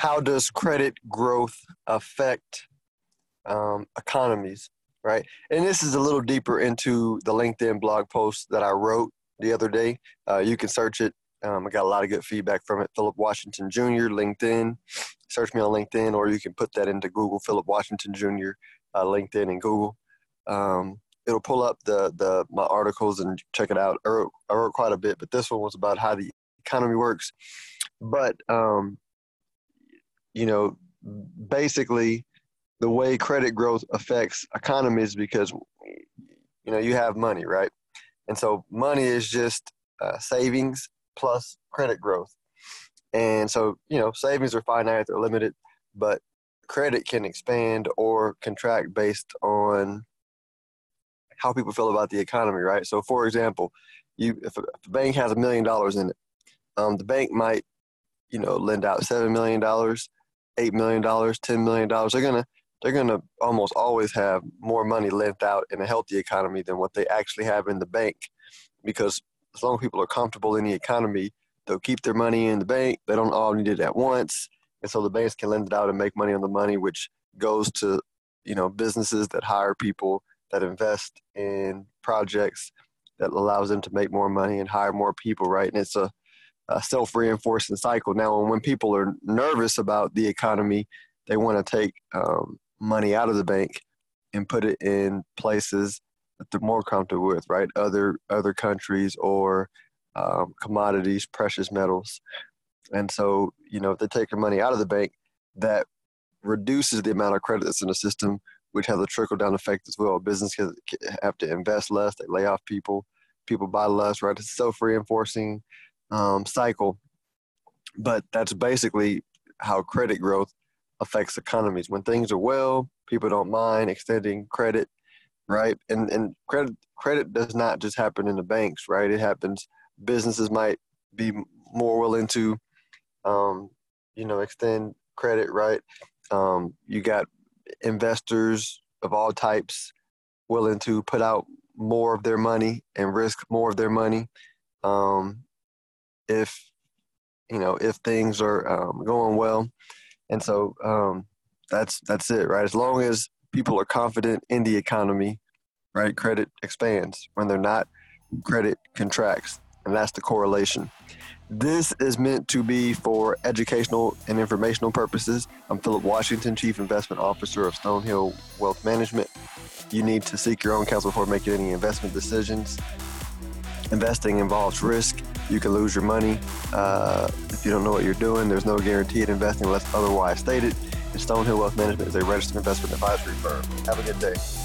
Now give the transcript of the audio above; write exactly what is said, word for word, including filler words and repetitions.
how does credit growth affect um, economies, right? And this is a little deeper into the LinkedIn blog post that I wrote the other day. Uh, you can search it. Um, I got a lot of good feedback from it. Philip Washington Junior, LinkedIn. Search me on LinkedIn, or you can put that into Google, Philip Washington Junior, uh, LinkedIn, and Google. Um, it'll pull up the, the my articles and check it out. I wrote, I wrote quite a bit, but this one was about how the economy works. But, um, you know, basically the way credit growth affects economies, because, you know, you have money, right? And so money is just uh, savings plus credit growth. And so, you know, savings are finite, they're limited, but credit can expand or contract based on how people feel about the economy, right? So, for example, you if a, if a bank has a million dollars in it, um, the bank might, you know, lend out seven million dollars, eight million dollars, ten million dollars. They're gonna they're gonna almost always have more money lent out in a healthy economy than what they actually have in the bank, because as long as people are comfortable in the economy, they'll keep their money in the bank. They don't all need it at once. And so the banks can lend it out and make money on the money, which goes to, you know, businesses that hire people, that invest in projects that allows them to make more money and hire more people, right? And it's a, a self-reinforcing cycle. Now, when people are nervous about the economy, they want to take um, money out of the bank and put it in places that they're more comfortable with, right? Other, other countries or Um, commodities, precious metals. And so, you know, if they take their money out of the bank, that reduces the amount of credit that's in the system, which has a trickle-down effect as well. Businesses have to invest less, they lay off people, people buy less, right? It's a self-reinforcing um, cycle. But that's basically how credit growth affects economies. When things are well, people don't mind extending credit, right? And, and credit, credit does not just happen in the banks, right? It happens. Businesses might be more willing to, um, you know, extend credit, right? Um, you got investors of all types willing to put out more of their money and risk more of their money. Um, if, you know, if things are um, going well. And so um, that's, that's it, right? As long as people are confident in the economy, right? Credit expands. When they're not, credit contracts. And that's the correlation. This is meant to be for educational and informational purposes. I'm Philip Washington, Chief Investment Officer of Stonehill Wealth Management. You need to seek your own counsel before making any investment decisions. Investing involves risk. You can lose your money uh, if you don't know what you're doing. There's no guarantee in investing unless otherwise stated. And Stonehill Wealth Management is a registered investment advisory firm. Have a good day.